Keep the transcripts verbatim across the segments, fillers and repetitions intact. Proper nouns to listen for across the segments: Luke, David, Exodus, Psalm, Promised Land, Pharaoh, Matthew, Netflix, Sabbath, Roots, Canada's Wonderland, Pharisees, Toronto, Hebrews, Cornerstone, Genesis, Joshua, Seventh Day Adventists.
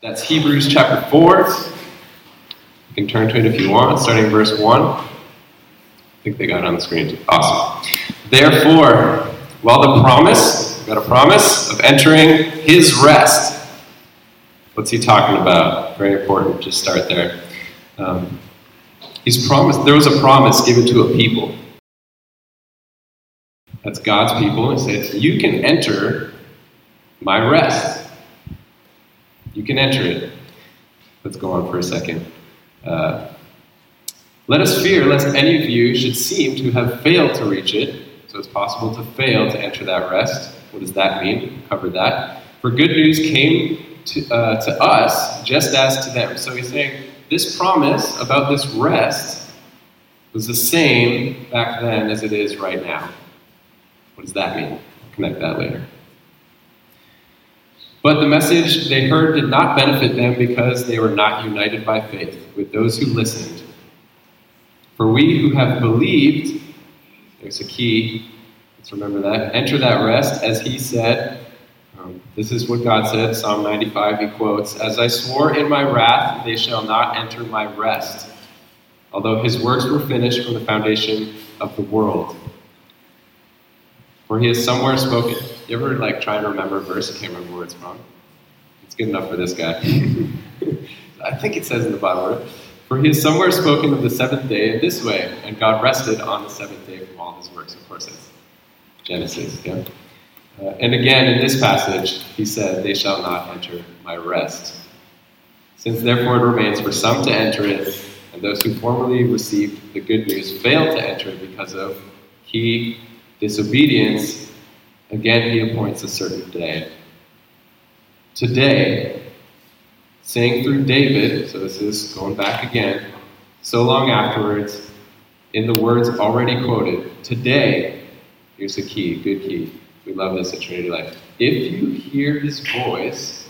That's Hebrews chapter four. You can turn to it if you want, starting verse one. I think they got it on the screen too. Awesome. Therefore, while the promise, got a promise of entering his rest. What's he talking about? Very important. Just start there. Um, he's promised, there was a promise given to a people. That's God's people. He says, you can enter my rest. You can enter it. Let's go on for a second. Uh, Let us fear lest any of you should seem to have failed to reach it. So it's possible to fail to enter that rest. What does that mean? We'll cover that. For good news came to, uh, to us just as to them. So he's saying this promise about this rest was the same back then as it is right now. What does that mean? I'll connect that later. But the message they heard did not benefit them because they were not united by faith with those who listened. For we who have believed, there's a key, let's remember that, enter that rest as he said. Um, this is what God said, Psalm ninety-five, he quotes, as I swore in my wrath, they shall not enter my rest, although his works were finished from the foundation of the world. For he has somewhere spoken. You ever like try and remember a verse? I can't remember where it's from. It's good enough for this guy. I think it says in the Bible, for he has somewhere spoken of the seventh day in this way, and God rested on the seventh day from all his works. Of course, it's Genesis. Yeah. Uh, and again, in this passage, he said, they shall not enter my rest. Since therefore it remains for some to enter it, and those who formerly received the good news failed to enter it because of key disobedience, again, he appoints a certain day. Today, saying through David, so this is going back again, so long afterwards, in the words already quoted, today, here's a key, good key. We love this at Trinity Life. If you hear his voice,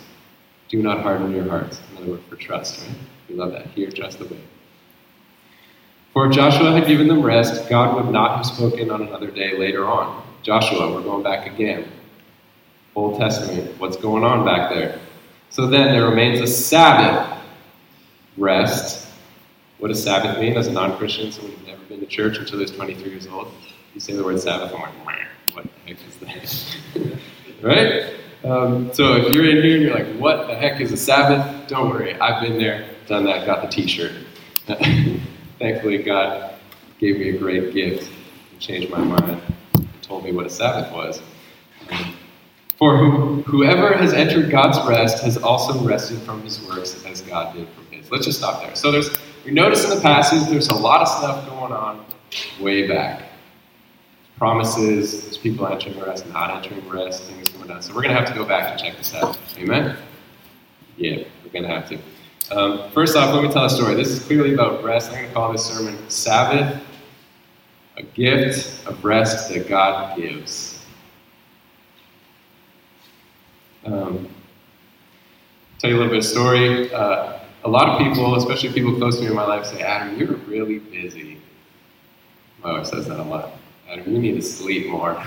do not harden your hearts. Another word for trust, right? We love that. Hear, trust, obey. For if Joshua had given them rest, God would not have spoken on another day later on. Joshua, we're going back again. Old Testament, what's going on back there? So then there remains a Sabbath rest. What does Sabbath mean? As a non-Christian, someone who's never been to church until they're twenty-three years old, you say the word Sabbath, I'm like, what the heck is that? Right? Um, so if you're in here and you're like, what the heck is a Sabbath? Don't worry, I've been there, done that, got the t-shirt. Thankfully, God gave me a great gift and changed my mind. Told me what a Sabbath was. Um, For who, whoever has entered God's rest has also rested from his works as God did from his. Let's just stop there. So there's, we notice in the passage, there's a lot of stuff going on way back. Promises, there's people entering rest, not entering rest, things going on. So we're going to have to go back and check this out. Amen? Yeah, we're going to have to. Um, first off, let me tell a story. This is clearly about rest. I'm going to call this sermon Sabbath. A gift of rest that God gives. Um, tell you a little bit of story. Uh, a lot of people, especially people close to me in my life, say, Adam, you're really busy. My wife says that a lot. Adam, you need to sleep more.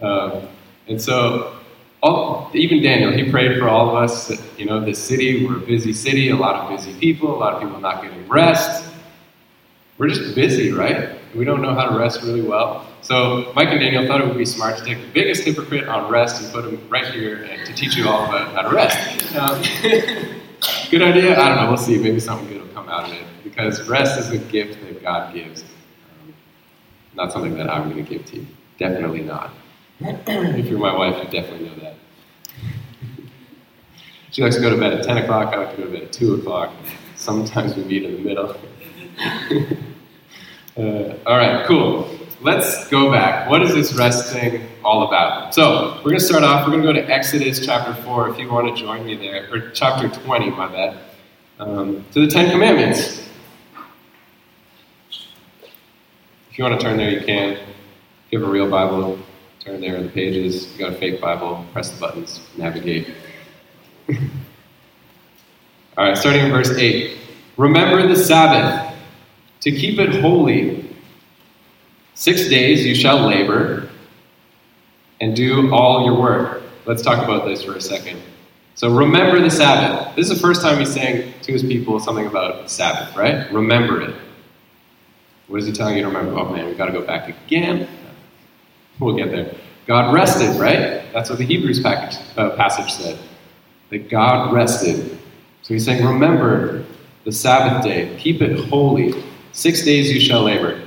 um, and so, all, even Daniel, he prayed for all of us. You know, this city, we're a busy city, a lot of busy people, a lot of people not getting rest. We're just busy, right? We don't know how to rest really well. So Mike and Daniel thought it would be smart to take the biggest hypocrite on rest and put him right here and to teach you all about how to rest. Um, good idea? I don't know. We'll see. Maybe something good will come out of it. Because rest is a gift that God gives. Um, not something that I'm going to give to you. Definitely not. If you're my wife, you definitely know that. She likes to go to bed at ten o'clock. I like to go to bed at two o'clock. Sometimes we meet in the middle. uh, all right, cool. Let's go back. What is this rest thing all about? So we're going to start off. We're going to go to Exodus chapter four if you want to join me there, or chapter twenty, my bad, um, to the Ten Commandments. If you want to turn there, you can. If you have a real Bible, turn there in the pages. If you got a fake Bible, press the buttons, navigate. All right, starting in verse eight. Remember the Sabbath, to keep it holy. Six days you shall labor and do all your work. Let's talk about this for a second. So remember the Sabbath. This is the first time he's saying to his people something about Sabbath, right? Remember it. What is he telling you to remember? Oh man, we've got to go back again. We'll get there. God rested, right? That's what the Hebrews package, uh, passage said. That God rested. So he's saying, remember the Sabbath day. Keep it holy. Six days you shall labor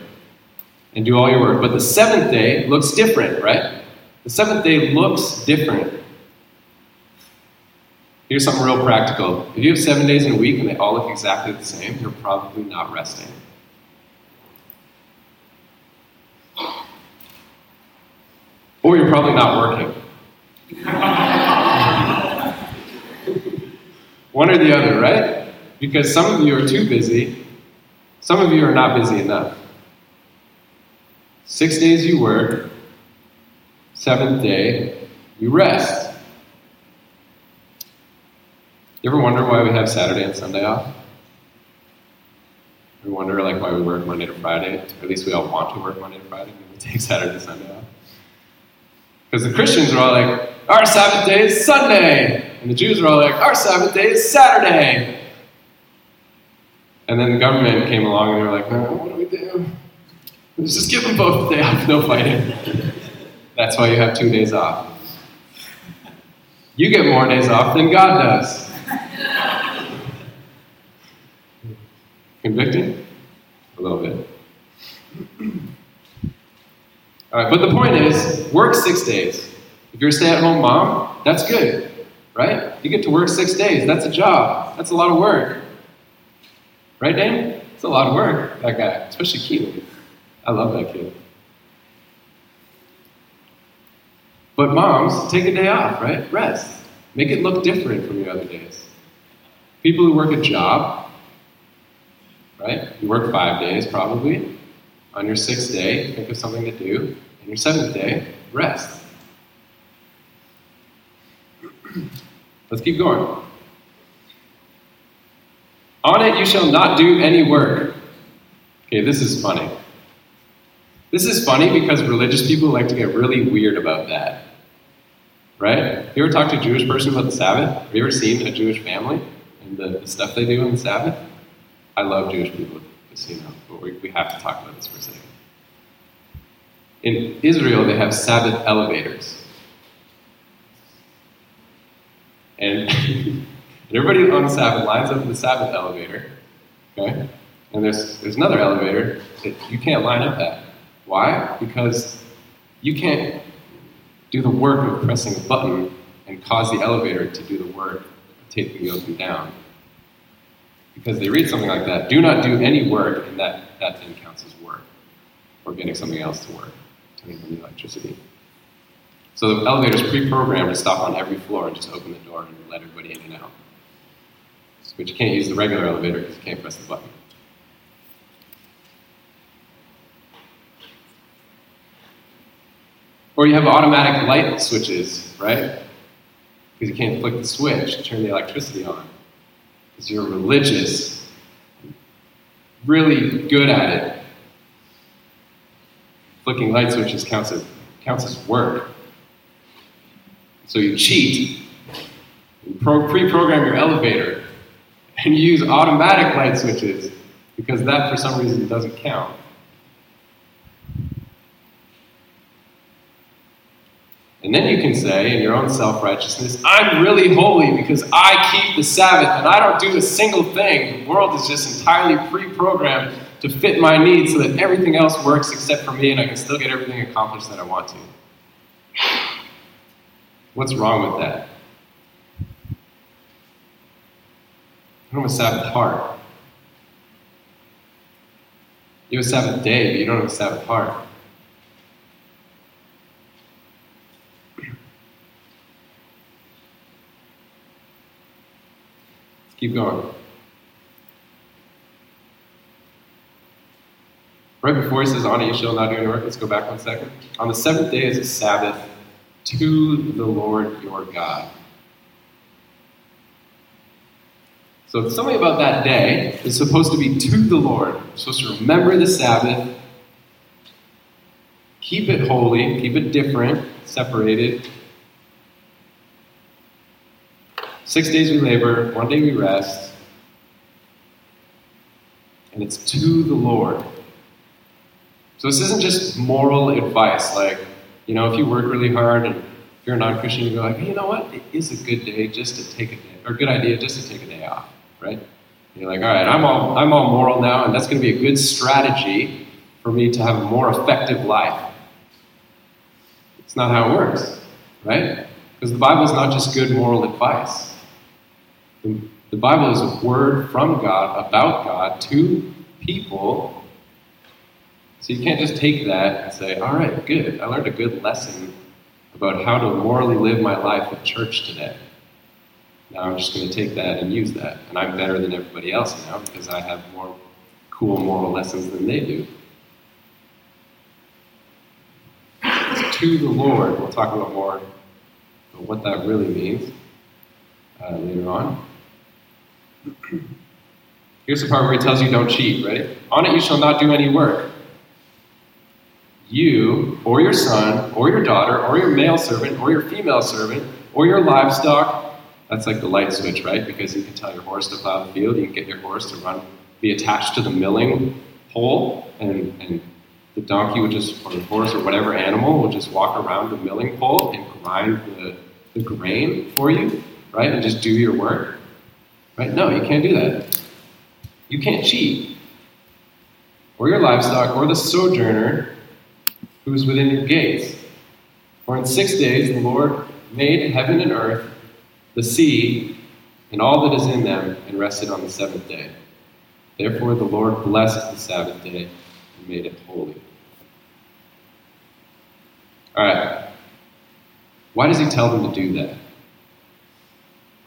and do all your work. But the seventh day looks different, right? The seventh day looks different. Here's something real practical. If you have seven days in a week and they all look exactly the same, you're probably not resting. Or you're probably not working. One or the other, right? Because some of you are too busy. Some of you are not busy enough. Six days you work. Seventh day, you rest. You ever wonder why we have Saturday and Sunday off? You wonder like why we work Monday to Friday? Or at least we all want to work Monday to Friday, and we take Saturday and Sunday off. Because the Christians are all like, our Sabbath day is Sunday. And the Jews are all like, our Sabbath day is Saturday. And then the government came along and they were like, oh, what do we do? Let's just give them both the day off, no fighting. That's why you have two days off. You get more days off than God does. Convicting? A little bit. All right, but the point is, work six days. If you're a stay-at-home mom, that's good, right? You get to work six days. That's a job. That's a lot of work. Right, Dan? It's a lot of work, that guy, especially Keely. I love that kid. But moms, take a day off, right? Rest. Make it look different from your other days. People who work a job, right? You work five days probably. On your sixth day, think of something to do. On your seventh day, rest. Let's keep going. On it you shall not do any work. Okay, this is funny. This is funny because religious people like to get really weird about that. Right? You ever talk to a Jewish person about the Sabbath? Have you ever seen a Jewish family and the, the stuff they do on the Sabbath? I love Jewish people, just you know, but we, we have to talk about this for a second. In Israel, they have Sabbath elevators. And, and everybody on the Sabbath lines up in the Sabbath elevator, okay? And there's there's another elevator that you can't line up at. Why? Because you can't do the work of pressing a button and cause the elevator to do the work of taking you up and down. Because they read something like that, do not do any work, and that, that then counts as work, or getting something else to work, turning on the electricity. So the elevator's pre-programmed to stop on every floor and just open the door and let everybody in and out. But you can't use the regular elevator because you can't press the button. Or you have automatic light switches, right? Because you can't flick the switch to turn the electricity on. Because you're religious, really good at it. Flicking light switches counts as, counts as work. So you cheat, you pro- pre-program your elevator, and you use automatic light switches, because that for some reason doesn't count. And then you can say, in your own self-righteousness, I'm really holy because I keep the Sabbath and I don't do a single thing. The world is just entirely pre-programmed to fit my needs so that everything else works except for me and I can still get everything accomplished that I want to. What's wrong with that? You don't have a Sabbath heart. You have a Sabbath day, but you don't have a Sabbath heart. Keep going. Right before he says, on it you shall not do any work, let's go back one second. On the seventh day is a Sabbath to the Lord your God. So something about that day is supposed to be to the Lord. You're supposed to remember the Sabbath, keep it holy, keep it different, separated. Six days we labor, one day we rest, and it's to the Lord. So this isn't just moral advice, like, you know, if you work really hard and if you're a non-Christian, you're like, hey, you know what, it is a good day just to take a day, or a good idea just to take a day off, right? And you're like, all right, I'm all, I'm all moral now, and that's going to be a good strategy for me to have a more effective life. It's not how it works, right? Because the Bible is not just good moral advice. The, the Bible is a word from God, about God, to people. So you can't just take that and say, all right, good, I learned a good lesson about how to morally live my life at church today. Now I'm just going to take that and use that. And I'm better than everybody else now because I have more cool moral lessons than they do. It's to the Lord. We'll talk about more about what that really means uh, later on. Here's the part where he tells you don't cheat, right? On it you shall not do any work. You, or your son, or your daughter, or your male servant, or your female servant, or your livestock. That's like the light switch, right? Because you can tell your horse to plow the field, you can get your horse to run, be attached to the milling pole, and, and the donkey would just, or the horse, or whatever animal would just walk around the milling pole and grind the, the grain for you, right? And just do your work, right? No, you can't do that. You can't cheat. Or your livestock, or the sojourner, who is within your gates. For in six days the Lord made heaven and earth, the sea, and all that is in them, and rested on the seventh day. Therefore the Lord blessed the Sabbath day and made it holy. All right. Why does he tell them to do that?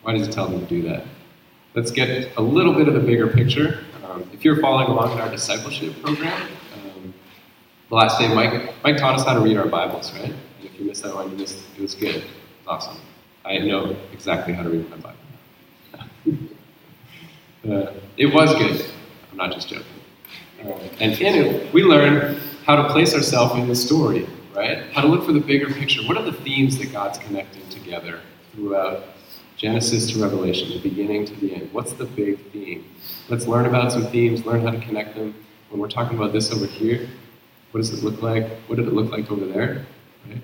Why does he tell them to do that? Let's get a little bit of the bigger picture. Um, if you're following along in our discipleship program, the last day, Mike Mike taught us how to read our Bibles, right? And if you missed that one, you missed it. Was good. It was awesome. I know exactly how to read my Bible. uh, it was good. I'm not just joking. Uh, and in it, we learn how to place ourselves in the story, right? How to look for the bigger picture. What are the themes that God's connecting together throughout Genesis to Revelation, the beginning to the end? What's the big theme? Let's learn about some themes, learn how to connect them. When we're talking about this over here, what does this look like? What did it look like over there? Right?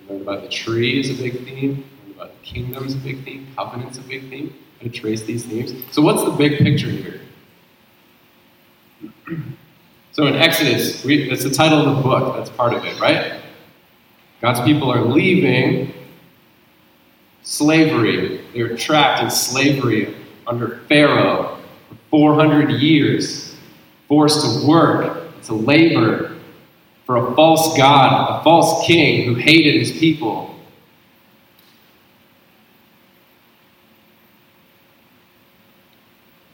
We learned about the tree is a big theme. We learned about the kingdom is a big theme. Covenant is a big theme. How to trace these themes. So what's the big picture here? So in Exodus, we, that's the title of the book. That's part of it, right? God's people are leaving slavery. They were trapped in slavery under Pharaoh for four hundred years, forced to work, to labor, for a false god, a false king who hated his people.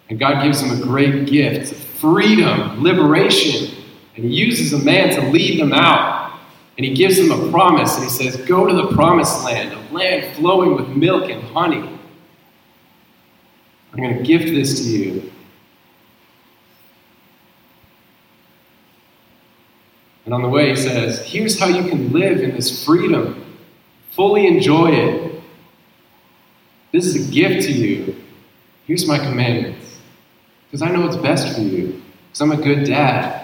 And God gives them a great gift of freedom, liberation, and he uses a man to lead them out. And he gives them a promise, and he says, go to the promised land, a land flowing with milk and honey. I'm going to gift this to you. And on the way, he says, here's how you can live in this freedom. Fully enjoy it. This is a gift to you. Here's my commandments. Because I know what's best for you. Because I'm a good dad.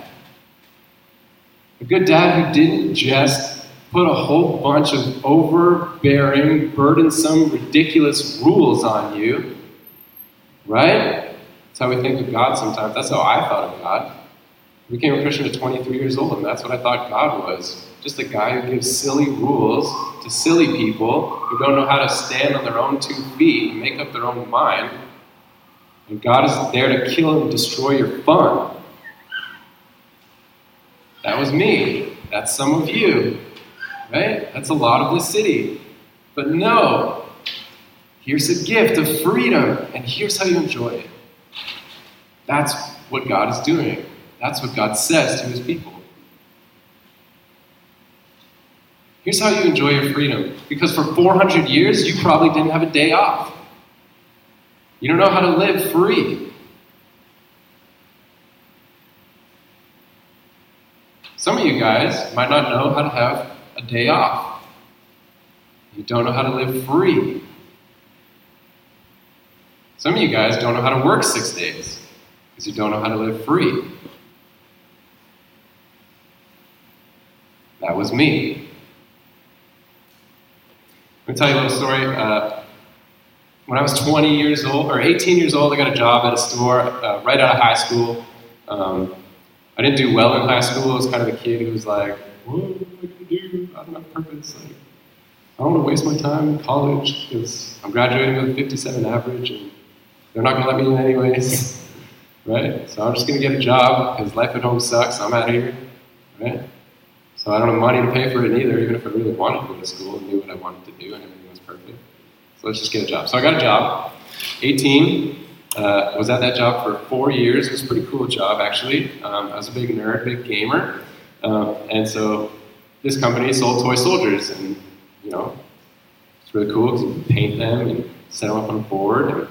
A good dad who didn't just put a whole bunch of overbearing, burdensome, ridiculous rules on you. Right? That's how we think of God sometimes. That's how I thought of God. I became a Christian at twenty-three years old, and that's what I thought God was. Just a guy who gives silly rules to silly people who don't know how to stand on their own two feet and make up their own mind. And God is there to kill and destroy your fun. That was me. That's some of you. Right? That's a lot of the city. But no. Here's a gift of freedom, and here's how you enjoy it. That's what God is doing. That's what God says to his people. Here's how you enjoy your freedom. Because for four hundred years, you probably didn't have a day off. You don't know how to live free. Some of you guys might not know how to have a day off. You don't know how to live free. Some of you guys don't know how to work six days because you don't know how to live free. That was me. Let me tell you a little story. Uh, when I was twenty years old, or eighteen years old, I got a job at a store uh, right out of high school. Um, I didn't do well in high school. I was kind of a kid who was like, what am I going to do? I don't have purpose. Like, I don't want to waste my time in college because I'm graduating with a fifty-seven average and they're not going to let me in anyways, right? So I'm just going to get a job because life at home sucks. I'm out of here, right? So I don't have money to pay for it either, even if I really wanted to go to school and knew what I wanted to do and everything was perfect. So let's just get a job. So I got a job, eighteen, uh, was at that job for four years. It was a pretty cool job, actually. Um, I was a big nerd, big gamer. Um, and so this company sold toy soldiers and, you know, it's really cool because you can paint them and set them up on a board and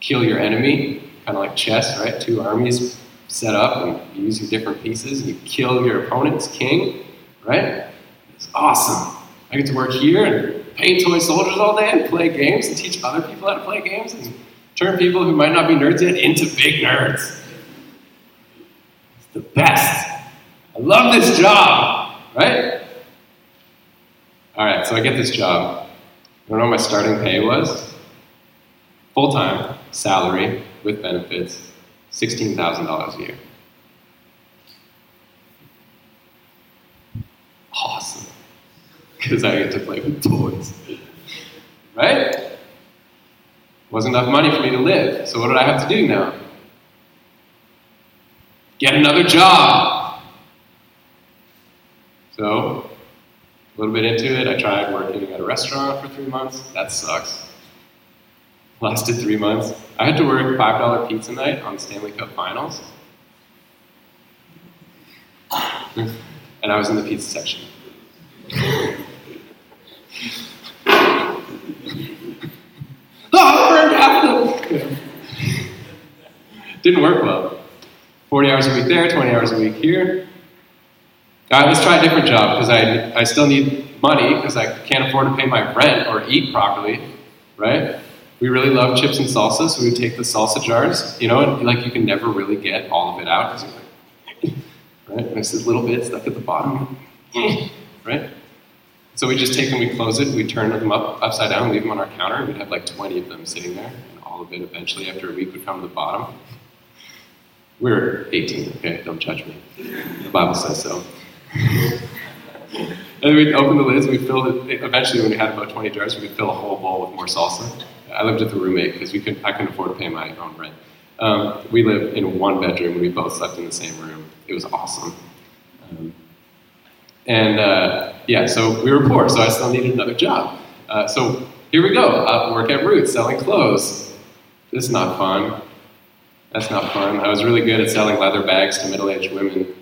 kill your enemy, kind of like chess, right? Two armies set up and you use your different pieces and you kill your opponent's king, right? It's awesome. I get to work here and paint toy soldiers all day and play games and teach other people how to play games and turn people who might not be nerds yet into big nerds. It's the best. I love this job, right? All right, so I get this job. You know what my starting pay was? Full-time salary with benefits, sixteen thousand dollars a year. Awesome. Because I get to play with toys. Right? Wasn't enough money for me to live, so what did I have to do now? Get another job. So, a little bit into it, I tried working at a restaurant for three months. That sucks. Lasted three months. I had to work five dollar pizza night on Stanley Cup Finals. And I was in the pizza section. Oh, I burned half of them. Didn't work well. forty hours a week there, twenty hours a week here. All right, let's try a different job because I I still need money because I can't afford to pay my rent or eat properly, right? We really love chips and salsa, so we would take the salsa jars, you know, and like you can never really get all of it out because you're like, right? There's this little bit stuck at the bottom, right? So we just take them, we close it, we turn them up upside down, leave them on our counter, and we'd have like twenty of them sitting there, and all of it eventually after a week would come to the bottom. We were eighteen, okay? Don't judge me. The Bible says so. And we'd open the lids, we filled it. Eventually, when we had about twenty jars, we could fill a whole bowl with more salsa. I lived with a roommate because we couldn't, I couldn't afford to pay my own rent. Um, we lived in one bedroom, we both slept in the same room. It was awesome. Um, and uh, yeah, so we were poor, so I still needed another job. Uh, so here we go, I work at Roots, selling clothes. This is not fun. That's not fun. I was really good at selling leather bags to middle-aged women.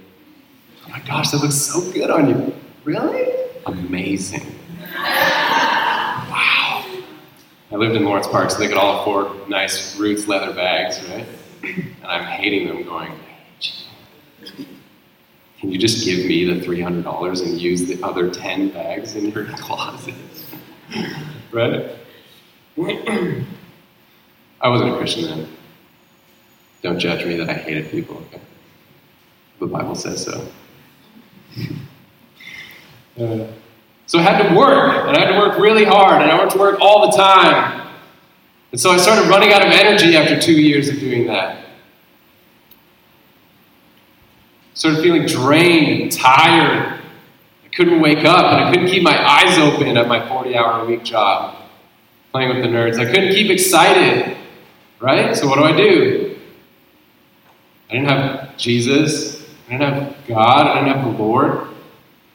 Oh my gosh, that looks so good on you. Really? Amazing. Wow. I lived in Lawrence Park, so they could all afford nice Roots leather bags, right? And I'm hating them going, can you just give me the three hundred dollars and use the other ten bags in your closet? Right? I wasn't a Christian then. Don't judge me that I hated people, okay? The Bible says so. Uh, so I had to work, and I had to work really hard, and I went to work all the time. And so I started running out of energy after two years of doing that. Started feeling drained and tired. I couldn't wake up, and I couldn't keep my eyes open at my forty-hour-a-week job, playing with the nerds. I couldn't keep excited, right? So what do I do? I didn't have Jesus. I didn't have God. I didn't have the Lord.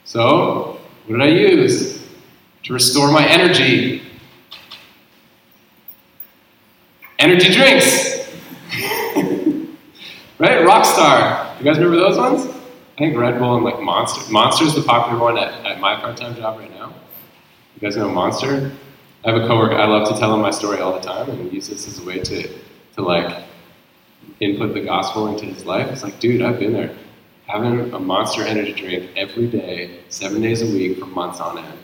So, what did I use to restore my energy? Energy drinks! Right? Rockstar. You guys remember those ones? I think Red Bull and like Monster. Monster is the popular one at, at my part-time job right now. You guys know Monster? I have a coworker. I love to tell him my story all the time and use this as a way to, to like input the gospel into his life. It's like, dude, I've been there. Having a Monster energy drink every day, seven days a week for months on end.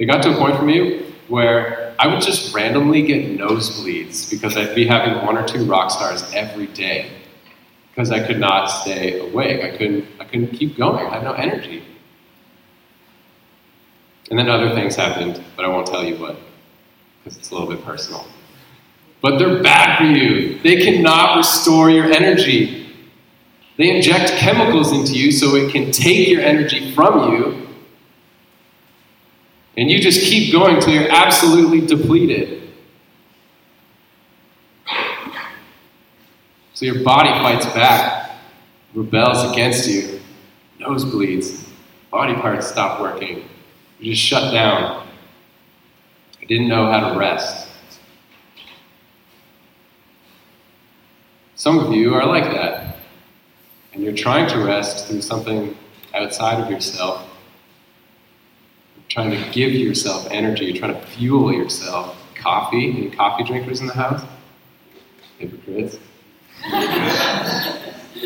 It got to a point for me where I would just randomly get nosebleeds because I'd be having one or two rock stars every day because I could not stay awake. I couldn't, I couldn't keep going. I had no energy. And then other things happened, but I won't tell you what, because it's a little bit personal. But they're bad for you. They cannot restore your energy. They inject chemicals into you so it can take your energy from you. And you just keep going until you're absolutely depleted. So your body fights back, rebels against you, nosebleeds, body parts stop working. You just shut down. I didn't know how to rest. Some of you are like that, and you're trying to rest through something outside of yourself. You're trying to give yourself energy. You're trying to fuel yourself. Coffee? Any coffee drinkers in the house? Hypocrites. How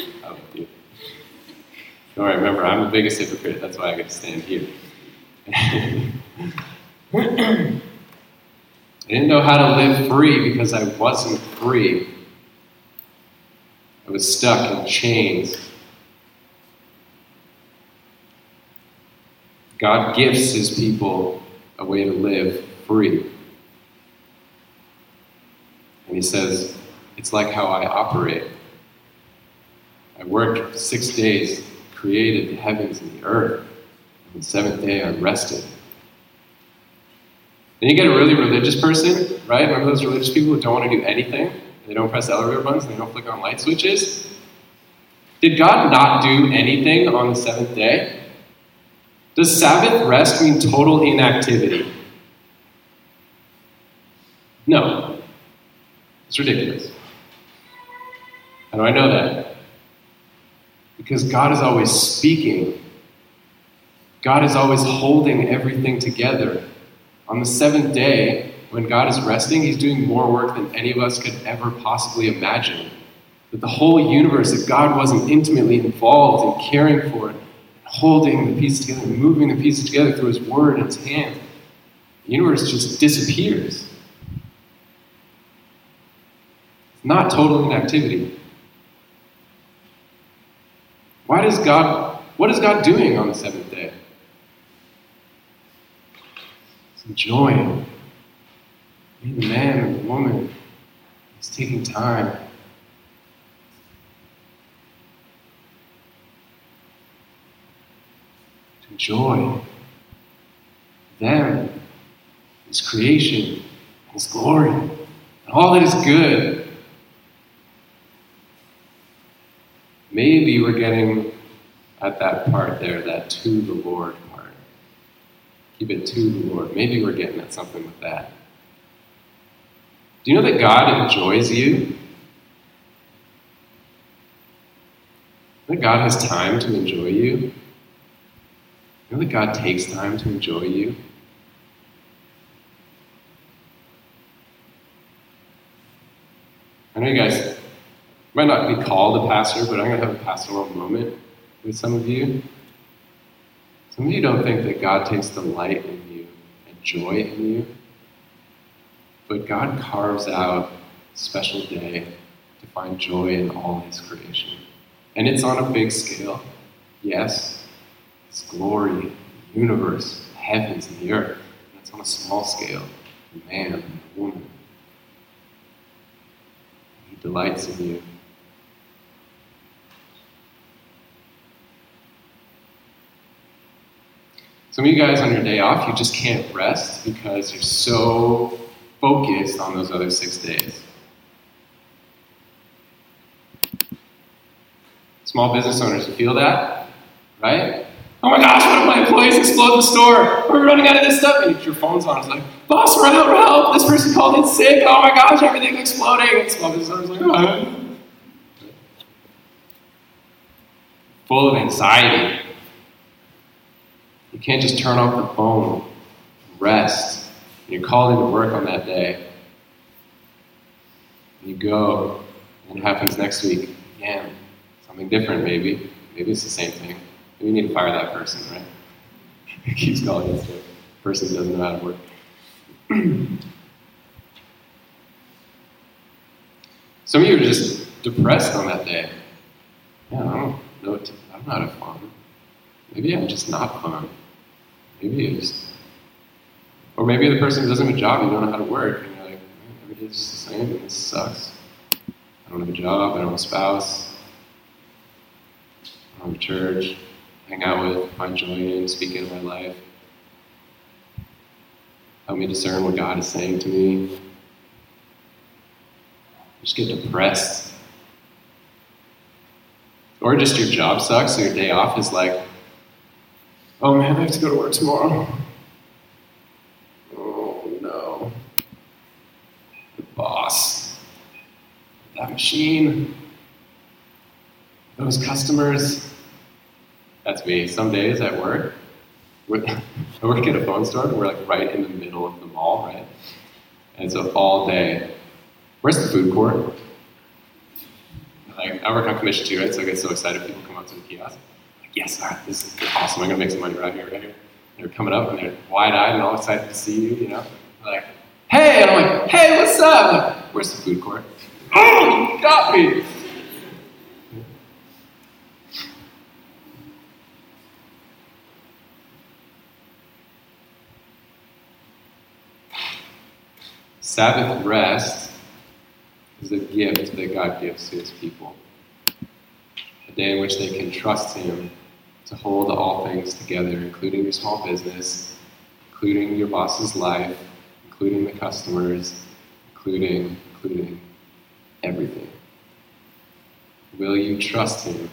about you? All right, remember, I'm the biggest hypocrite. That's why I get to stand here. I didn't know how to live free because I wasn't free. I was stuck in chains. God gifts his people a way to live free. And he says, it's like how I operate. I worked six days, created the heavens and the earth. The seventh day I rested. Then you get a really religious person, right? Remember those religious people who don't want to do anything? They don't press elevator buttons, they don't flick on light switches? Did God not do anything on the seventh day? Does Sabbath rest mean total inactivity? No. It's ridiculous. How do I know that? Because God is always speaking. God is always holding everything together. On the seventh day, when God is resting, he's doing more work than any of us could ever possibly imagine. But the whole universe, if God wasn't intimately involved in caring for it, holding the pieces together, moving the pieces together through his word and his hand, the universe just disappears. It's not total inactivity. Why does God, what is God doing on the seventh day? Enjoying. Being the man and the woman. It's taking time. To enjoy them, his creation, his glory, and all that is good. Maybe we're getting at that part there, that to the Lord. Keep it to the Lord. Maybe we're getting at something with that. Do you know that God enjoys you? That God has time to enjoy you? You know that God takes time to enjoy you? I know you guys might not be called a pastor, but I'm going to have a pastoral moment with some of you. Some of you don't think that God takes delight in you and joy in you, but God carves out a special day to find joy in all his creation. And it's on a big scale. Yes, it's glory, the universe, the heavens, and the earth. And it's on a small scale, the man and the woman. He delights in you. Some of you guys on your day off, you just can't rest because you're so focused on those other six days. Small business owners, you feel that, right? Oh my gosh, one of my employees exploded the store. We're running out of this stuff. And your phone's on. It's like, boss, we're out for help. This person called in sick. Oh my gosh, everything's exploding. And small business owners are like, oh. Full of anxiety. You can't just turn off the phone and rest. And you're called into work on that day. And you go, and it happens next week. Again, something different maybe. Maybe it's the same thing. Maybe you need to fire that person, right? It keeps calling it. The person doesn't know how to work. Some of you are just depressed on that day. Yeah, I don't know what to, I'm not a fun. Maybe I'm just not fun. Maybe it was. Or maybe the person who doesn't have a job, you don't know how to work. And you're like, every day's just the same, and this sucks. I don't have a job, I don't have a spouse. I don't have a church, hang out with, find joy in, speak into my life. Help me discern what God is saying to me. Just get depressed. Or just your job sucks, so your day off is like, oh man, I have to go to work tomorrow. Oh no. The boss. That machine. Those customers. That's me. Some days at work, I work at a phone store, and we're like right in the middle of the mall, right? And so all day, where's the food court? Like, I work on commission too, right? So I get so excited when people come up to the kiosk. Like, yes, all right, this is awesome. I'm going to make some money right here, right here. And they're coming up, and they're wide-eyed and all excited to see you, you know? They're like, hey! And I'm like, hey, what's up? Like, where's the food court? Oh, you got me! Sabbath rest is a gift that God gives to his people. A day in which they can trust him to hold all things together, including your small business, including your boss's life, including the customers, including, including everything. Will you trust him?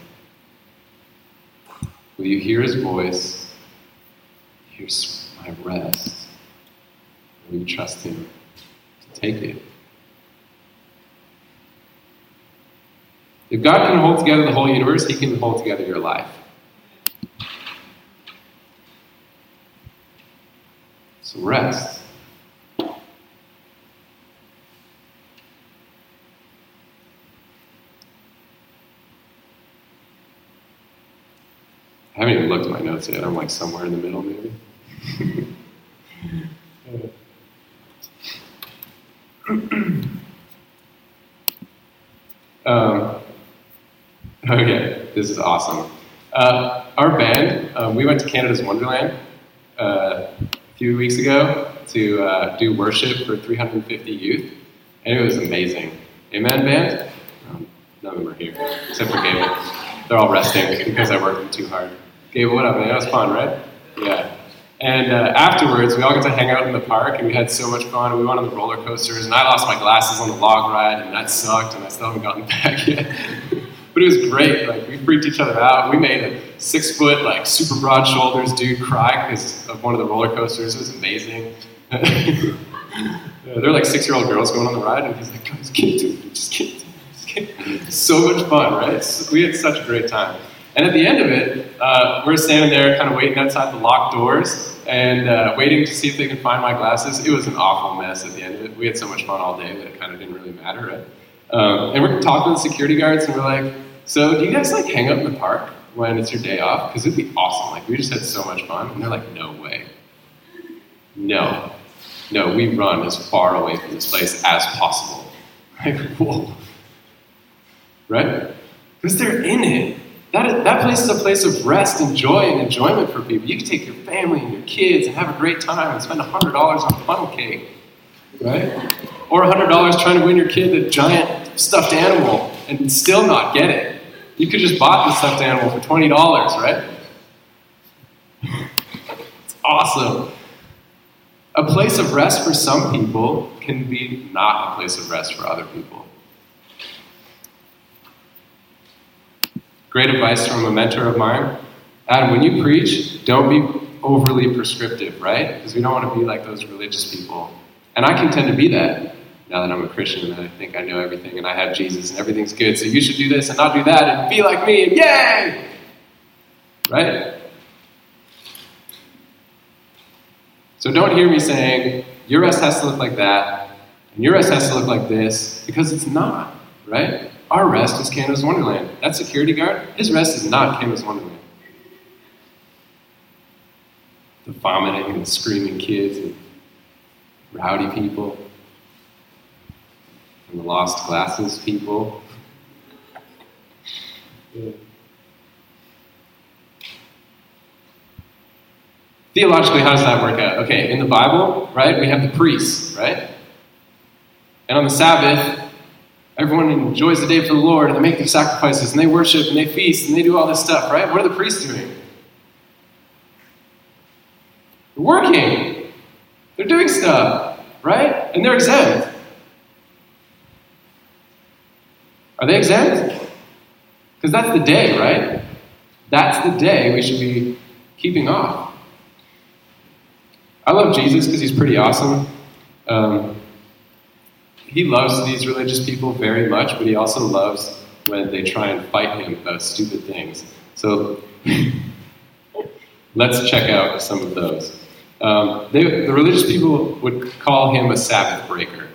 Will you hear his voice? Here's my rest. Will you trust him? Take it. If God can hold together the whole universe, he can hold together your life. So rest. I haven't even looked at my notes yet. I'm like somewhere in the middle, maybe. um, okay, this is awesome. Uh, our band, um, we went to Canada's Wonderland uh, a few weeks ago to uh, do worship for three hundred fifty youth, and it was amazing. Amen, band? Um, none of them are here, except for Gable. They're all resting because I worked them too hard. Gable, what up, man? That was fun, right? Yeah. And uh, afterwards, we all got to hang out in the park, and we had so much fun. We went on the roller coasters, and I lost my glasses on the log ride, and that sucked, and I still haven't gotten back yet. But it was great. Like, we freaked each other out. We made a six-foot, like, super broad shoulders dude cry because of one of the roller coasters. It was amazing. There were like six-year-old girls going on the ride, and he's like, "God, just can't do it. Just can't do it. Just can't." So much fun, right? So, we had such a great time. And at the end of it, uh, we're standing there kind of waiting outside the locked doors and uh, waiting to see if they can find my glasses. It was an awful mess at the end of it. We had so much fun all day that it kind of didn't really matter. Right? Um, and we're talking to the security guards, and we're like, so do you guys like hang out in the park when it's your day off? Because it'd be awesome. Like, we just had so much fun. And they're like, no way. No. No, we run as far away from this place as possible. Like, whoa. Right? Because they're in it. That, that place is a place of rest and joy and enjoyment for people. You can take your family and your kids and have a great time and spend one hundred dollars on funnel cake, right? Or one hundred dollars trying to win your kid a giant stuffed animal and still not get it. You could just buy the stuffed animal for twenty dollars, right? It's awesome. A place of rest for some people can be not a place of rest for other people. Great advice from a mentor of mine. Adam, when you preach, don't be overly prescriptive, right? Because we don't want to be like those religious people. And I can tend to be that now that I'm a Christian and I think I know everything and I have Jesus and everything's good. So you should do this and not do that and be like me and yay! Right? So don't hear me saying, your rest has to look like that and your rest has to look like this, because it's not, right? Our rest is Canada's Wonderland. That security guard, his rest is not Canada's Wonderland. The vomiting and the screaming kids and rowdy people. and lost glasses people. Yeah. Theologically, how does that work out? Okay, in the Bible, right, we have the priests, right? And on the Sabbath, everyone enjoys the day for the Lord, and they make their sacrifices, and they worship, and they feast, and they do all this stuff, right? What are the priests doing? They're working. They're doing stuff, right? And they're exempt. Are they exempt? Because that's the day, right? That's the day we should be keeping off. I love Jesus because he's pretty awesome. Um, he loves these religious people very much, but he also loves when they try and fight him about stupid things. So let's check out some of those. Um, they, the religious people would call him a Sabbath breaker,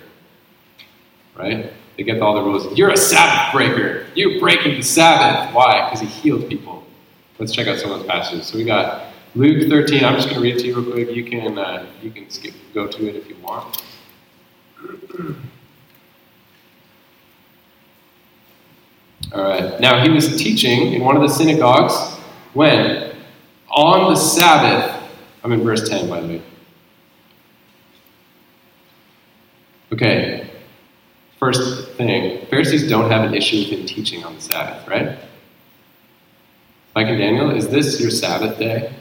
right? They get all the rules. You're a Sabbath breaker. You're breaking the Sabbath. Why? Because he healed people. Let's check out some of those passages. So we got Luke thirteen, I'm just going to read it to you real quick. You can uh, you can skip, go to it if you want. All right. Now, he was teaching in one of the synagogues when? On the Sabbath. I'm in verse ten, by the way. Okay. First thing. Pharisees don't have an issue with him teaching on the Sabbath, right? Mike and Daniel, is this your Sabbath day?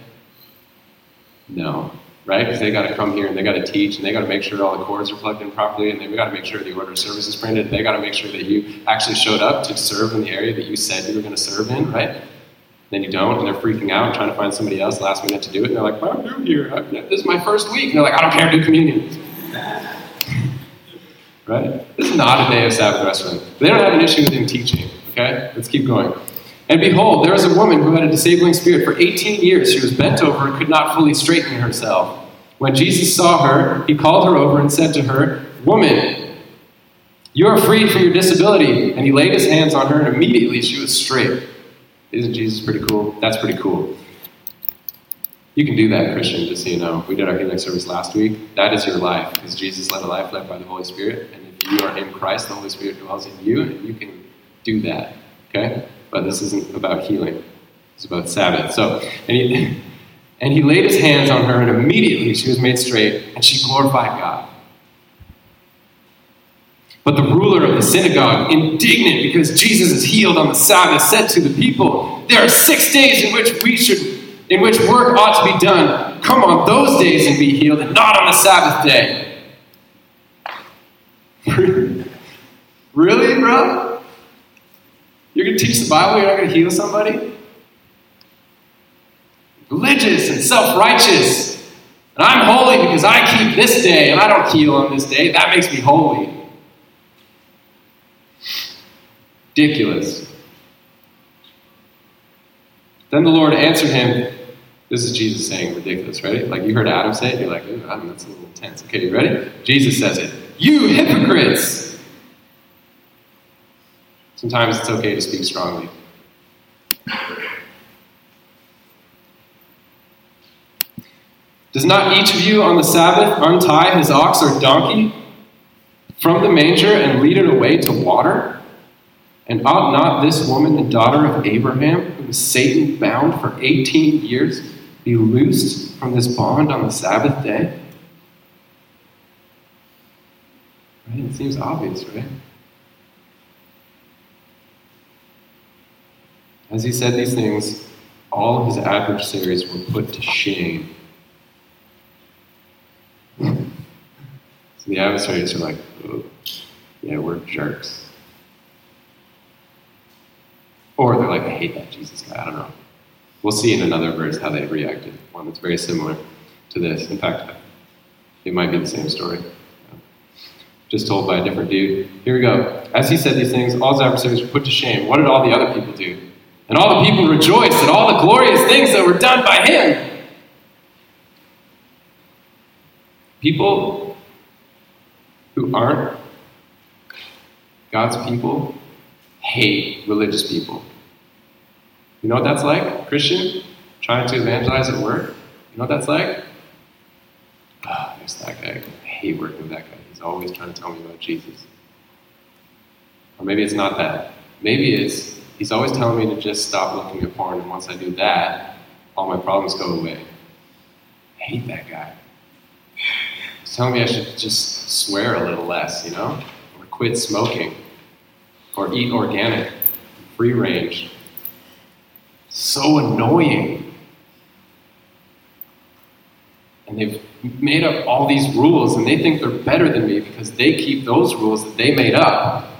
No, right? Because they got to come here and they got to teach and they got to make sure all the cords are plugged in properly and they got to make sure the order of service is printed. They got to make sure that you actually showed up to serve in the area that you said you were going to serve in, right? Then you don't, and they're freaking out, trying to find somebody else last minute to do it. And they're like, "Well, I'm new here. I'm, this is my first week." And they're like, "I don't care. Do communion." Right? This is not a day of Sabbath wrestling. They don't have an issue with him teaching. Okay, let's keep going. And behold, there was a woman who had a disabling spirit. For eighteen years she was bent over and could not fully straighten herself. When Jesus saw her, he called her over and said to her, "Woman, you are freed from your disability." And he laid his hands on her, and immediately she was straight. Isn't Jesus pretty cool? That's pretty cool. You can do that, Christian, just so you know. We did our healing service last week. That is your life, because Jesus led a life led by the Holy Spirit. And if you are in Christ, the Holy Spirit dwells in you, and you can do that, okay? But this isn't about healing. It's about Sabbath. So, and he, and he laid his hands on her, and immediately she was made straight, and she glorified God. But the ruler of the synagogue, indignant because Jesus is healed on the Sabbath, said to the people, "There are six days in which we should, in which work ought to be done. Come on those days and be healed, and not on the Sabbath day." Really, bro? You're going to teach the Bible, you're not going to heal somebody? Religious and self-righteous. And I'm holy because I keep this day and I don't heal on this day. That makes me holy. Ridiculous. Then the Lord answered him. This is Jesus saying ridiculous, right? Like you heard Adam say it, you're like, "Ooh, Adam, that's a little intense." Okay, you ready? Jesus says it. "You hypocrites! Sometimes it's okay to speak strongly." "Does not each of you on the Sabbath untie his ox or donkey from the manger and lead it away to water? And ought not this woman, the daughter of Abraham, who was Satan bound for eighteen years, be loosed from this bond on the Sabbath day?" Right? It seems obvious, right? As he said these things, all his adversaries were put to shame. So the adversaries are like, "Oh, yeah, we're jerks." Or they're like, "I hate that Jesus guy." I don't know. We'll see in another verse how they reacted. One that's very similar to this. In fact, it might be the same story, just told by a different dude. Here we go. As he said these things, all his adversaries were put to shame. What did all the other people do? And all the people rejoiced at all the glorious things that were done by him. People who aren't God's people hate religious people. You know what that's like? Christian trying to evangelize at work. You know what that's like? "Oh, there's that guy. I hate working with that guy. He's always trying to tell me about Jesus." Or maybe it's not that. Maybe it's, he's always telling me to just stop looking at porn, and once I do that, all my problems go away. I hate that guy. He's telling me I should just swear a little less, you know? Or quit smoking. Or eat organic, free range. So annoying. And they've made up all these rules, and they think they're better than me because they keep those rules that they made up.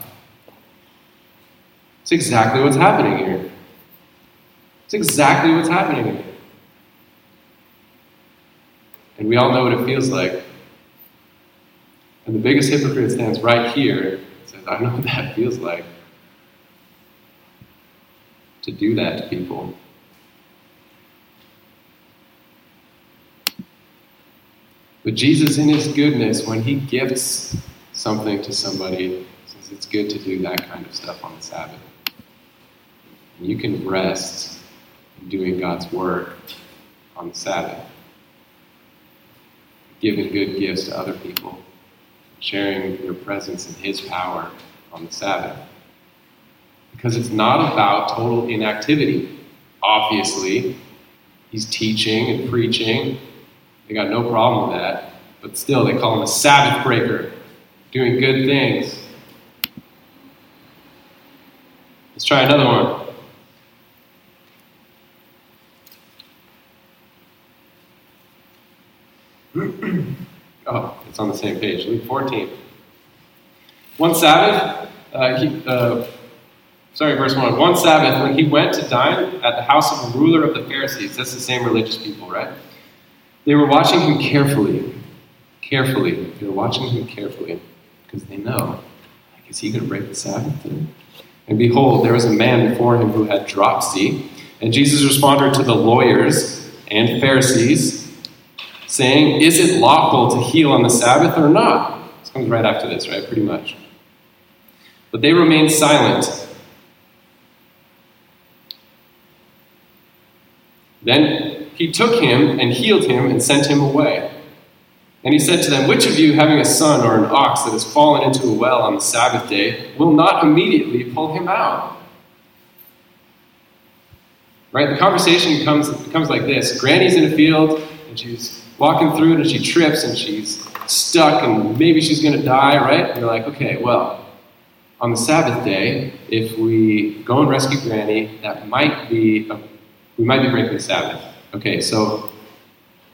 It's exactly what's happening here. It's exactly what's happening here. And we all know what it feels like. And the biggest hypocrite stands right here and says, I know what that feels like. To do that to people. But Jesus, in his goodness, when he gifts something to somebody, says it's good to do that kind of stuff on the Sabbath. You can rest in doing God's work on the Sabbath. Giving good gifts to other people. Sharing your presence and his power on the Sabbath. Because it's not about total inactivity. Obviously, he's teaching and preaching. They got no problem with that. But still, they call him a Sabbath breaker. Doing good things. Let's try another one. Oh, it's on the same page. Luke fourteen. One Sabbath, uh, he, uh, sorry, verse one. One Sabbath, when he went to dine at the house of a ruler of the Pharisees. That's the same religious people, right? They were watching him carefully. Carefully. They were watching him carefully because they know, like, is he going to break the Sabbath today? And behold, there was a man before him who had dropsy. And Jesus responded to the lawyers and Pharisees, saying, is it lawful to heal on the Sabbath or not? This comes right after this, right? Pretty much. But they remained silent. Then he took him and healed him and sent him away. And he said to them, which of you, having a son or an ox that has fallen into a well on the Sabbath day, will not immediately pull him out? Right? The conversation comes, comes like this. Granny's in a field, and she's walking through it, and she trips, and she's stuck, and maybe she's going to die, right? And you're like, okay, well, on the Sabbath day, if we go and rescue Granny, that might be, a, we might be breaking the Sabbath. Okay, so...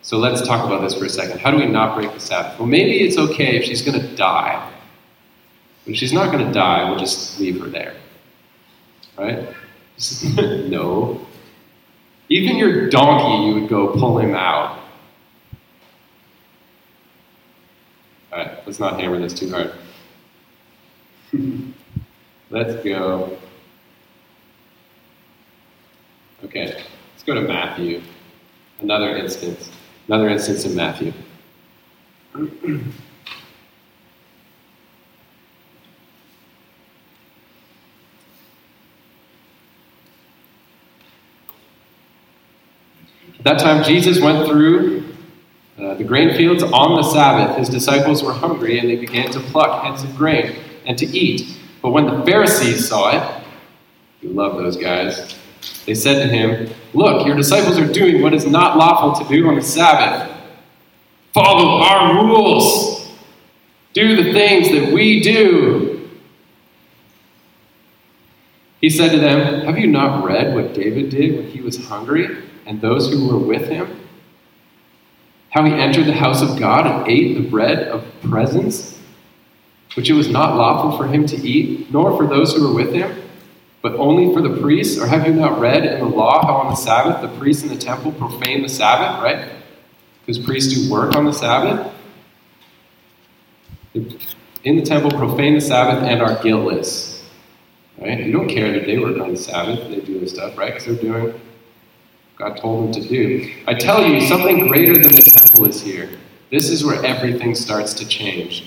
So let's talk about this for a second. How do we not break the Sabbath? Well, maybe it's okay if she's going to die. But if she's not going to die, we'll just leave her there. Right? No. Even your donkey, you would go pull him out. All right, let's not hammer this too hard. Let's go. Okay, let's go to Matthew. Another instance. Another instance in Matthew. At that time, Jesus went through uh, the grain fields on the Sabbath. His disciples were hungry, and they began to pluck heads of grain and to eat. But when the Pharisees saw it, you love those guys, they said to him, look, your disciples are doing what is not lawful to do on the Sabbath. Follow our rules. Do the things that we do. He said to them, have you not read what David did when he was hungry and those who were with him? How he entered the house of God and ate the bread of presence, which it was not lawful for him to eat, nor for those who were with him, but only for the priests? Or have you not read in the law how on the Sabbath the priests in the temple profane the Sabbath, right? Because priests do work on the Sabbath. In the temple profane the Sabbath and are guiltless, right? You don't care that they work on the Sabbath, they do their stuff, right? Because they're doing what God told them to do. I tell you, something greater than the temple is here. This is where everything starts to change.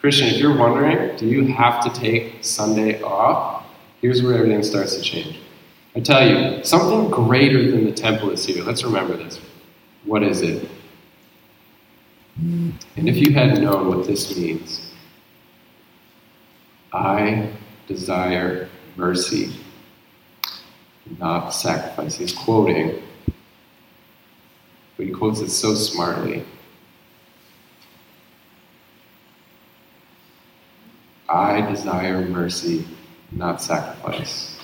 Christian, if you're wondering, do you have to take Sunday off? Here's where everything starts to change. I tell you, something greater than the temple is here. Let's remember this. What is it? And if you had known what this means, I desire mercy, not sacrifice. He's quoting, but he quotes it so smartly. I desire mercy, not sacrifice.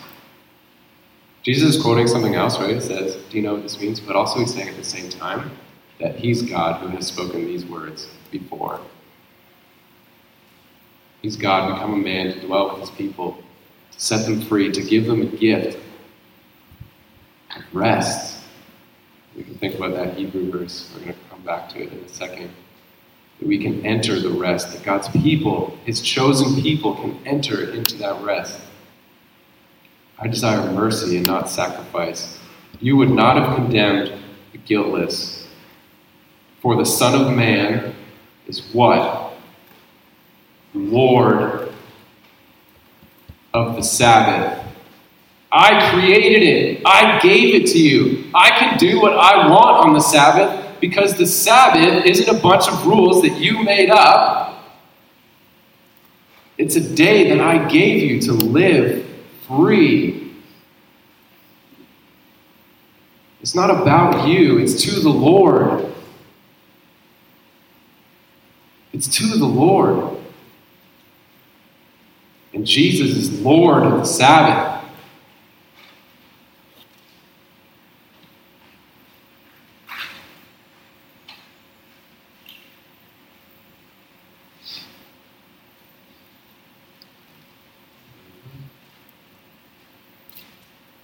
Jesus is quoting something else, right? He says, do you know what this means? But also he's saying at the same time that he's God who has spoken these words before. He's God, become a man, to dwell with his people, to set them free, to give them a gift, rest. We can think about that Hebrew verse. We're going to come back to it in a second. That we can enter the rest, that God's people, his chosen people, can enter into that rest. I desire mercy and not sacrifice. You would not have condemned the guiltless. For the Son of Man is what? Lord of the Sabbath. I created it. I gave it to you. I can do what I want on the Sabbath because the Sabbath isn't a bunch of rules that you made up. It's a day that I gave you to live free. It's not about you. It's to the Lord. It's to the Lord. And Jesus is Lord of the Sabbath.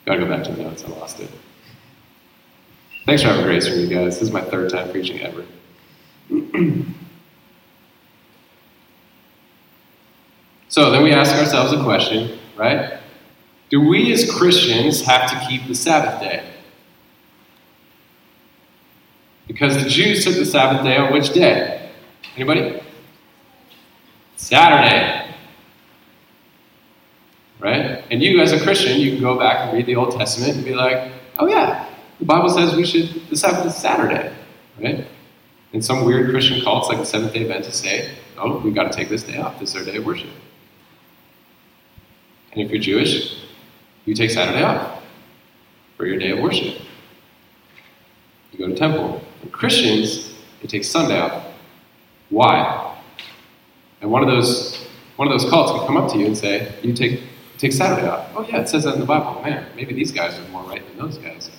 Gotta go back to the notes, I lost it. Thanks for having grace from you guys. This is my third time preaching ever. So then we ask ourselves a question, right? Do we as Christians have to keep the Sabbath day? Because the Jews took the Sabbath day on which day? Anybody? Saturday. Right? And you as a Christian, you can go back and read the Old Testament and be like, oh yeah, the Bible says we should, the Sabbath is Saturday, right? And some weird Christian cults like the Seventh Day Adventists say, oh, we've got to take this day off, this is our day of worship. And if you're Jewish, you take Saturday off for your day of worship. You go to temple. And Christians, they take Sunday off. Why? And one of those one of those cults can come up to you and say, you take take Saturday off. Oh yeah, it says that in the Bible. Man, maybe these guys are more right than those guys.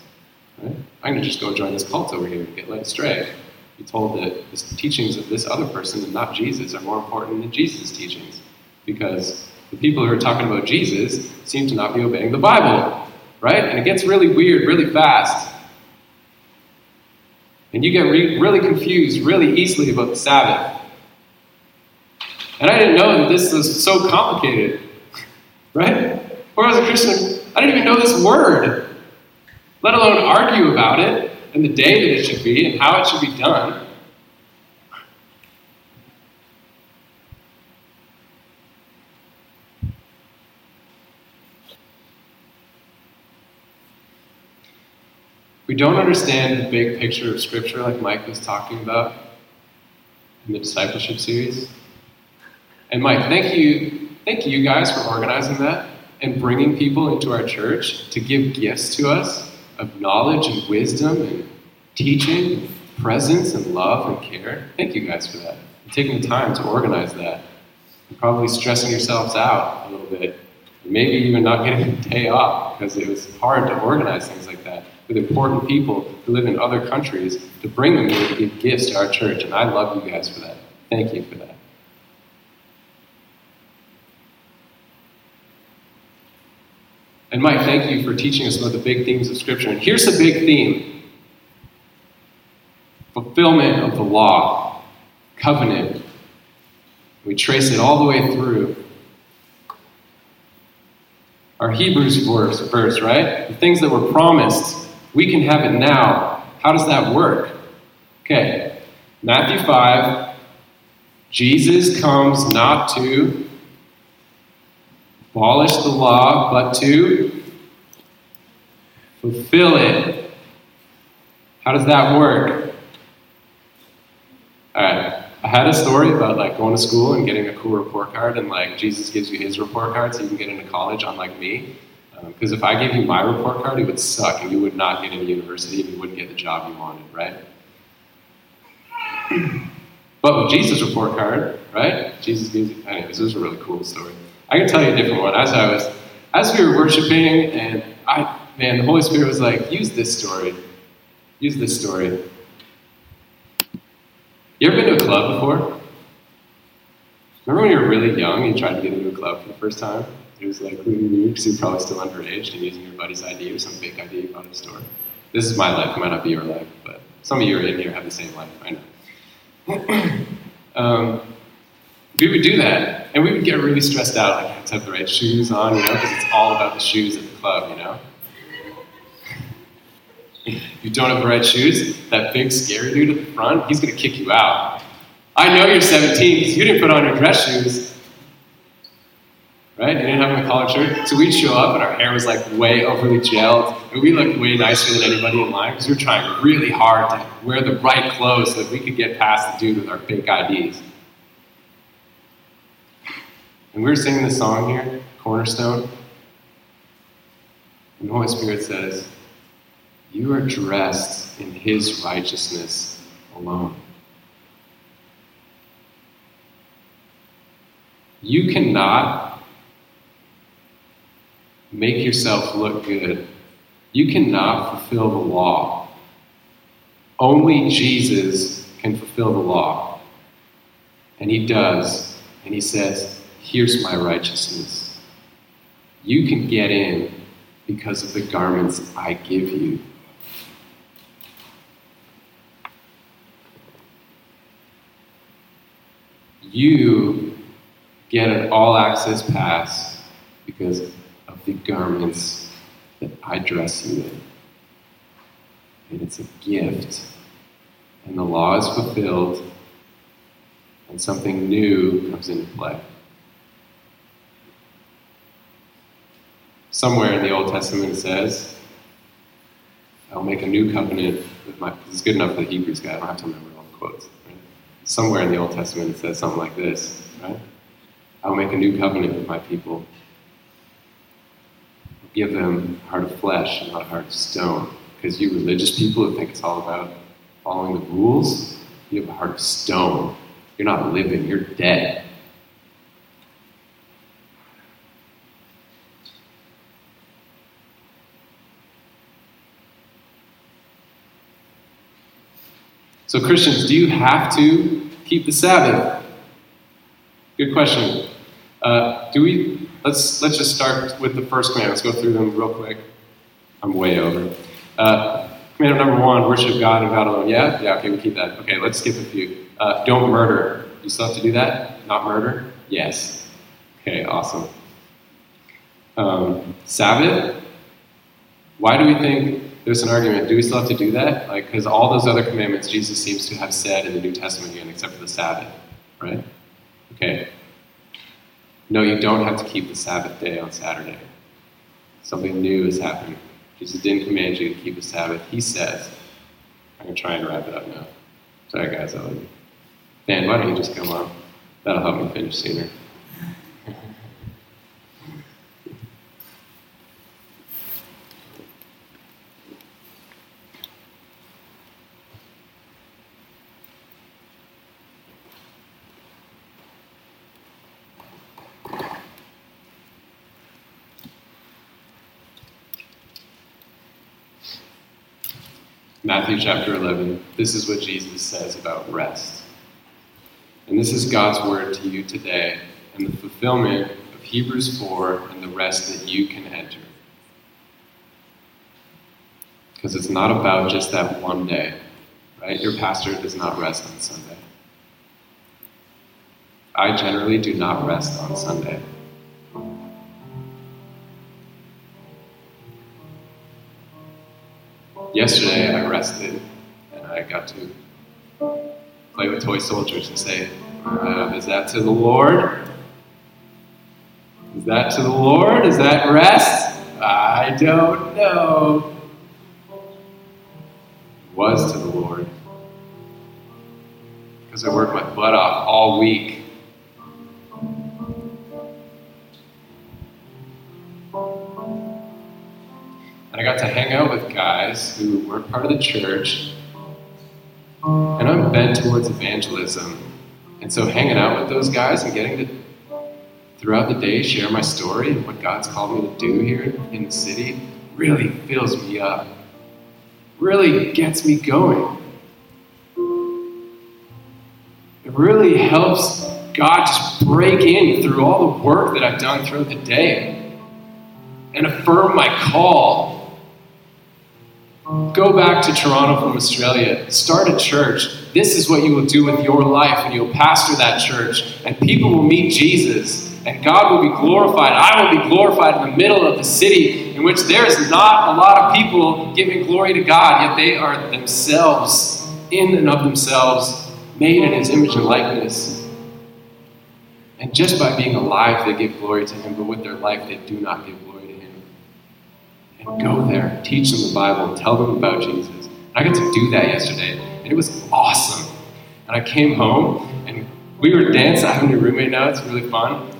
Right? I'm going to just go join this cult over here and get led astray. You're told that the teachings of this other person and not Jesus are more important than Jesus' teachings because the people who are talking about Jesus seem to not be obeying the Bible, right? And it gets really weird really fast. And you get re- really confused really easily about the Sabbath. And I didn't know that this was so complicated, right? Or as a Christian, I didn't even know this word, let alone argue about it and the day that it should be and how it should be done. We don't understand the big picture of Scripture like Mike was talking about in the discipleship series. And Mike, thank you, thank you guys for organizing that and bringing people into our church to give gifts to us of knowledge and wisdom and teaching, and presence and love and care. Thank you guys for that. And taking the time to organize that. And probably stressing yourselves out a little bit. Maybe even not getting a day off because it was hard to organize things like that with important people who live in other countries, to bring them here to give gifts to our church. And I love you guys for that. Thank you for that. And Mike, thank you for teaching us about the big themes of Scripture. And here's the big theme. Fulfillment of the law. Covenant. We trace it all the way through. Our Hebrews verse, verse, right? The things that were promised, we can have it now. How does that work? Okay, Matthew five, Jesus comes not to abolish the law, but to fulfill it. How does that work? All right, I I had a story about like going to school and getting a cool report card, and like Jesus gives you his report card so you can get into college, unlike me. Because um, if I gave you my report card, it would suck, and you would not get into university, and you wouldn't get the job you wanted, right? But with Jesus' report card, right? Jesus gives you, anyways, this is a really cool story. I can tell you a different one. As I was, as we were worshiping, and I, man, the Holy Spirit was like, use this story. Use this story. You ever been to a club before? Remember when you were really young and you tried to get into a club for the first time? It was like really new because you're probably still underage and using your buddy's I D or some fake I D you bought in the store. This is my life. It might not be your life, but some of you are in here have the same life. I know. um, we would do that, and we would get really stressed out. Like, I have to have the right shoes on, you know, because it's all about the shoes at the club, you know? If you don't have the right shoes, that big scary dude at the front, he's going to kick you out. I know you're seventeen because you didn't put on your dress shoes. Right? You didn't have my collared shirt. So we'd show up and our hair was like way overly gelled. And we looked way nicer than anybody in line because we were trying really hard to wear the right clothes so that we could get past the dude with our fake I Ds. And we were singing this song here, Cornerstone. And the Holy Spirit says, you are dressed in his righteousness alone. You cannot make yourself look good. You cannot fulfill the law. Only Jesus can fulfill the law. And he does. And he says, here's my righteousness. You can get in because of the garments I give you. You get an all-access pass because of the garments that I dress you in. And it's a gift. And the law is fulfilled, and something new comes into play. Somewhere in the Old Testament it says, I'll make a new covenant with my... This is good enough for the Hebrews guy. I don't have to remember all the quotes. Right? Somewhere in the Old Testament it says something like this, right? I'll make a new covenant with my people. I'll give them a heart of flesh and not a heart of stone. Because you religious people who think it's all about following the rules, you have a heart of stone. You're not living, you're dead. So Christians, do you have to keep the Sabbath? Good question. Uh, do we? Let's let's just start with the first command. Let's go through them real quick. I'm way over. Uh, command number one: worship God and God alone. Yeah, yeah. Okay, we keep that. Okay, let's skip a few. Uh, don't murder. You still have to do that? Not murder? Yes. Okay, awesome. Um, Sabbath. Why do we think? There's an argument. Do we still have to do that? Like, because all those other commandments Jesus seems to have said in the New Testament again, except for the Sabbath, right? Okay. No, you don't have to keep the Sabbath day on Saturday. Something new is happening. Jesus didn't command you to keep the Sabbath. He says, I'm going to try and wrap it up now. Sorry, guys, I love you. Dan, why don't you just come up? That'll help me finish sooner. Matthew chapter eleven, this is what Jesus says about rest. And this is God's word to you today, and the fulfillment of Hebrews four and the rest that you can enter. Because it's not about just that one day, right? Your pastor does not rest on Sunday. I generally do not rest on Sunday. Yesterday, I rested, and I got to play with toy soldiers and say, uh, is that to the Lord? Is that to the Lord? Is that rest? I don't know. It was to the Lord. because I worked my butt off all week. And I got to hang out with guys who weren't part of the church. And I'm bent towards evangelism. And so hanging out with those guys and getting to, throughout the day, share my story and what God's called me to do here in the city really fills me up. Really gets me going. It really helps God just break in through all the work that I've done throughout the day and affirm my call. Go back to Toronto from Australia. Start a church. This is what you will do with your life, and you'll pastor that church, and people will meet Jesus, and God will be glorified. I will be glorified in the middle of the city in which there is not a lot of people giving glory to God, yet they are themselves, in and of themselves, made in His image and likeness. And just by being alive, they give glory to Him, but with their life, they do not give glory. And go there, teach them the Bible, and tell them about Jesus. And I got to do that yesterday, and it was awesome. And I came home, and we were dancing. I have a new roommate now. It's really fun.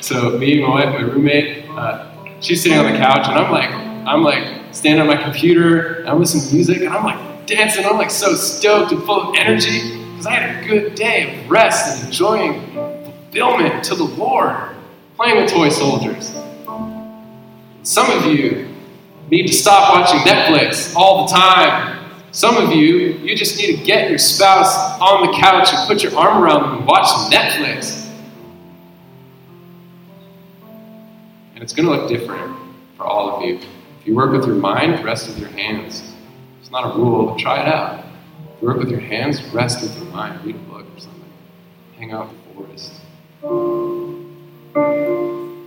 So me and my wife, my roommate, uh, she's sitting on the couch, and I'm like, I'm like standing on my computer, and I'm listening to music, and I'm like dancing. I'm like so stoked and full of energy because I had a good day of rest and enjoying fulfillment to the Lord, playing with toy soldiers. Some of you need to stop watching Netflix all the time. Some of you, you just need to get your spouse on the couch and put your arm around them and watch Netflix. And it's going to look different for all of you. If you work with your mind, rest with your hands. It's not a rule, but try it out. If you work with your hands, rest with your mind. Read a book or something. Hang out in the forest.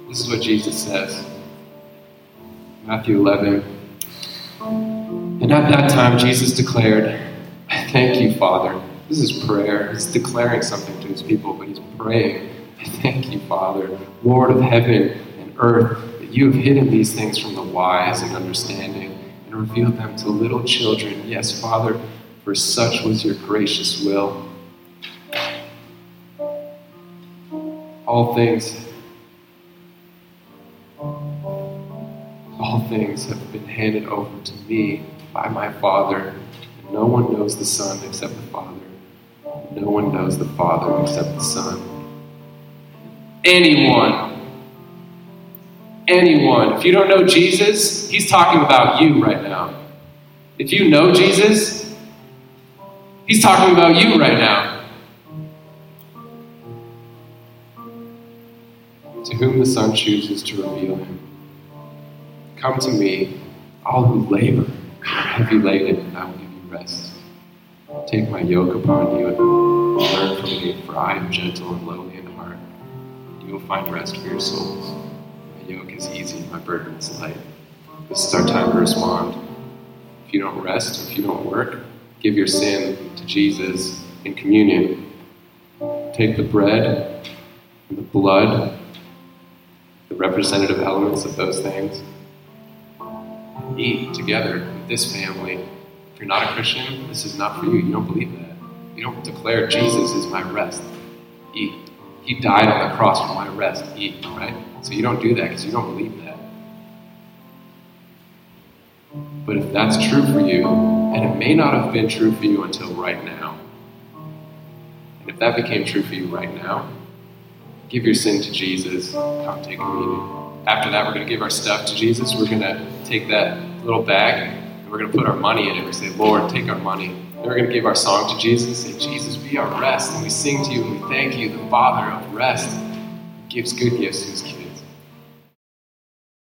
This is what Jesus says. Matthew eleven. And at that time, Jesus declared, I thank you, Father. This is prayer. He's declaring something to his people, but he's praying. I thank you, Father, Lord of heaven and earth, that you have hidden these things from the wise and understanding and revealed them to little children. Yes, Father, for such was your gracious will. All things All things have been handed over to me by my Father. And no one knows the Son except the Father. And no one knows the Father except the Son. Anyone. Anyone. If you don't know Jesus, he's talking about you right now. If you know Jesus, he's talking about you right now. To whom the Son chooses to reveal him. Come to me, all who labor and are heavy laden, and I will give you rest. Take my yoke upon you and learn from me, for I am gentle and lowly in heart. You will find rest for your souls. My yoke is easy, my burden is light. This is our time to respond. If you don't rest, if you don't work, give your sin to Jesus in communion. Take the bread and the blood, the representative elements of those things, eat together with this family. If you're not a Christian, this is not for you. You don't believe that. You don't declare Jesus is my rest. Eat. He died on the cross for my rest. Eat, right? So you don't do that because you don't believe that. But if that's true for you, and it may not have been true for you until right now, and if that became true for you right now, give your sin to Jesus. Come take communion. After that, we're going to give our stuff to Jesus. We're going to take that little bag, and we're going to put our money in it. We say, Lord, take our money. Then we're going to give our song to Jesus and say, Jesus, be our rest. And we sing to you, and we thank you, the Father of rest, who gives good gifts to his kids.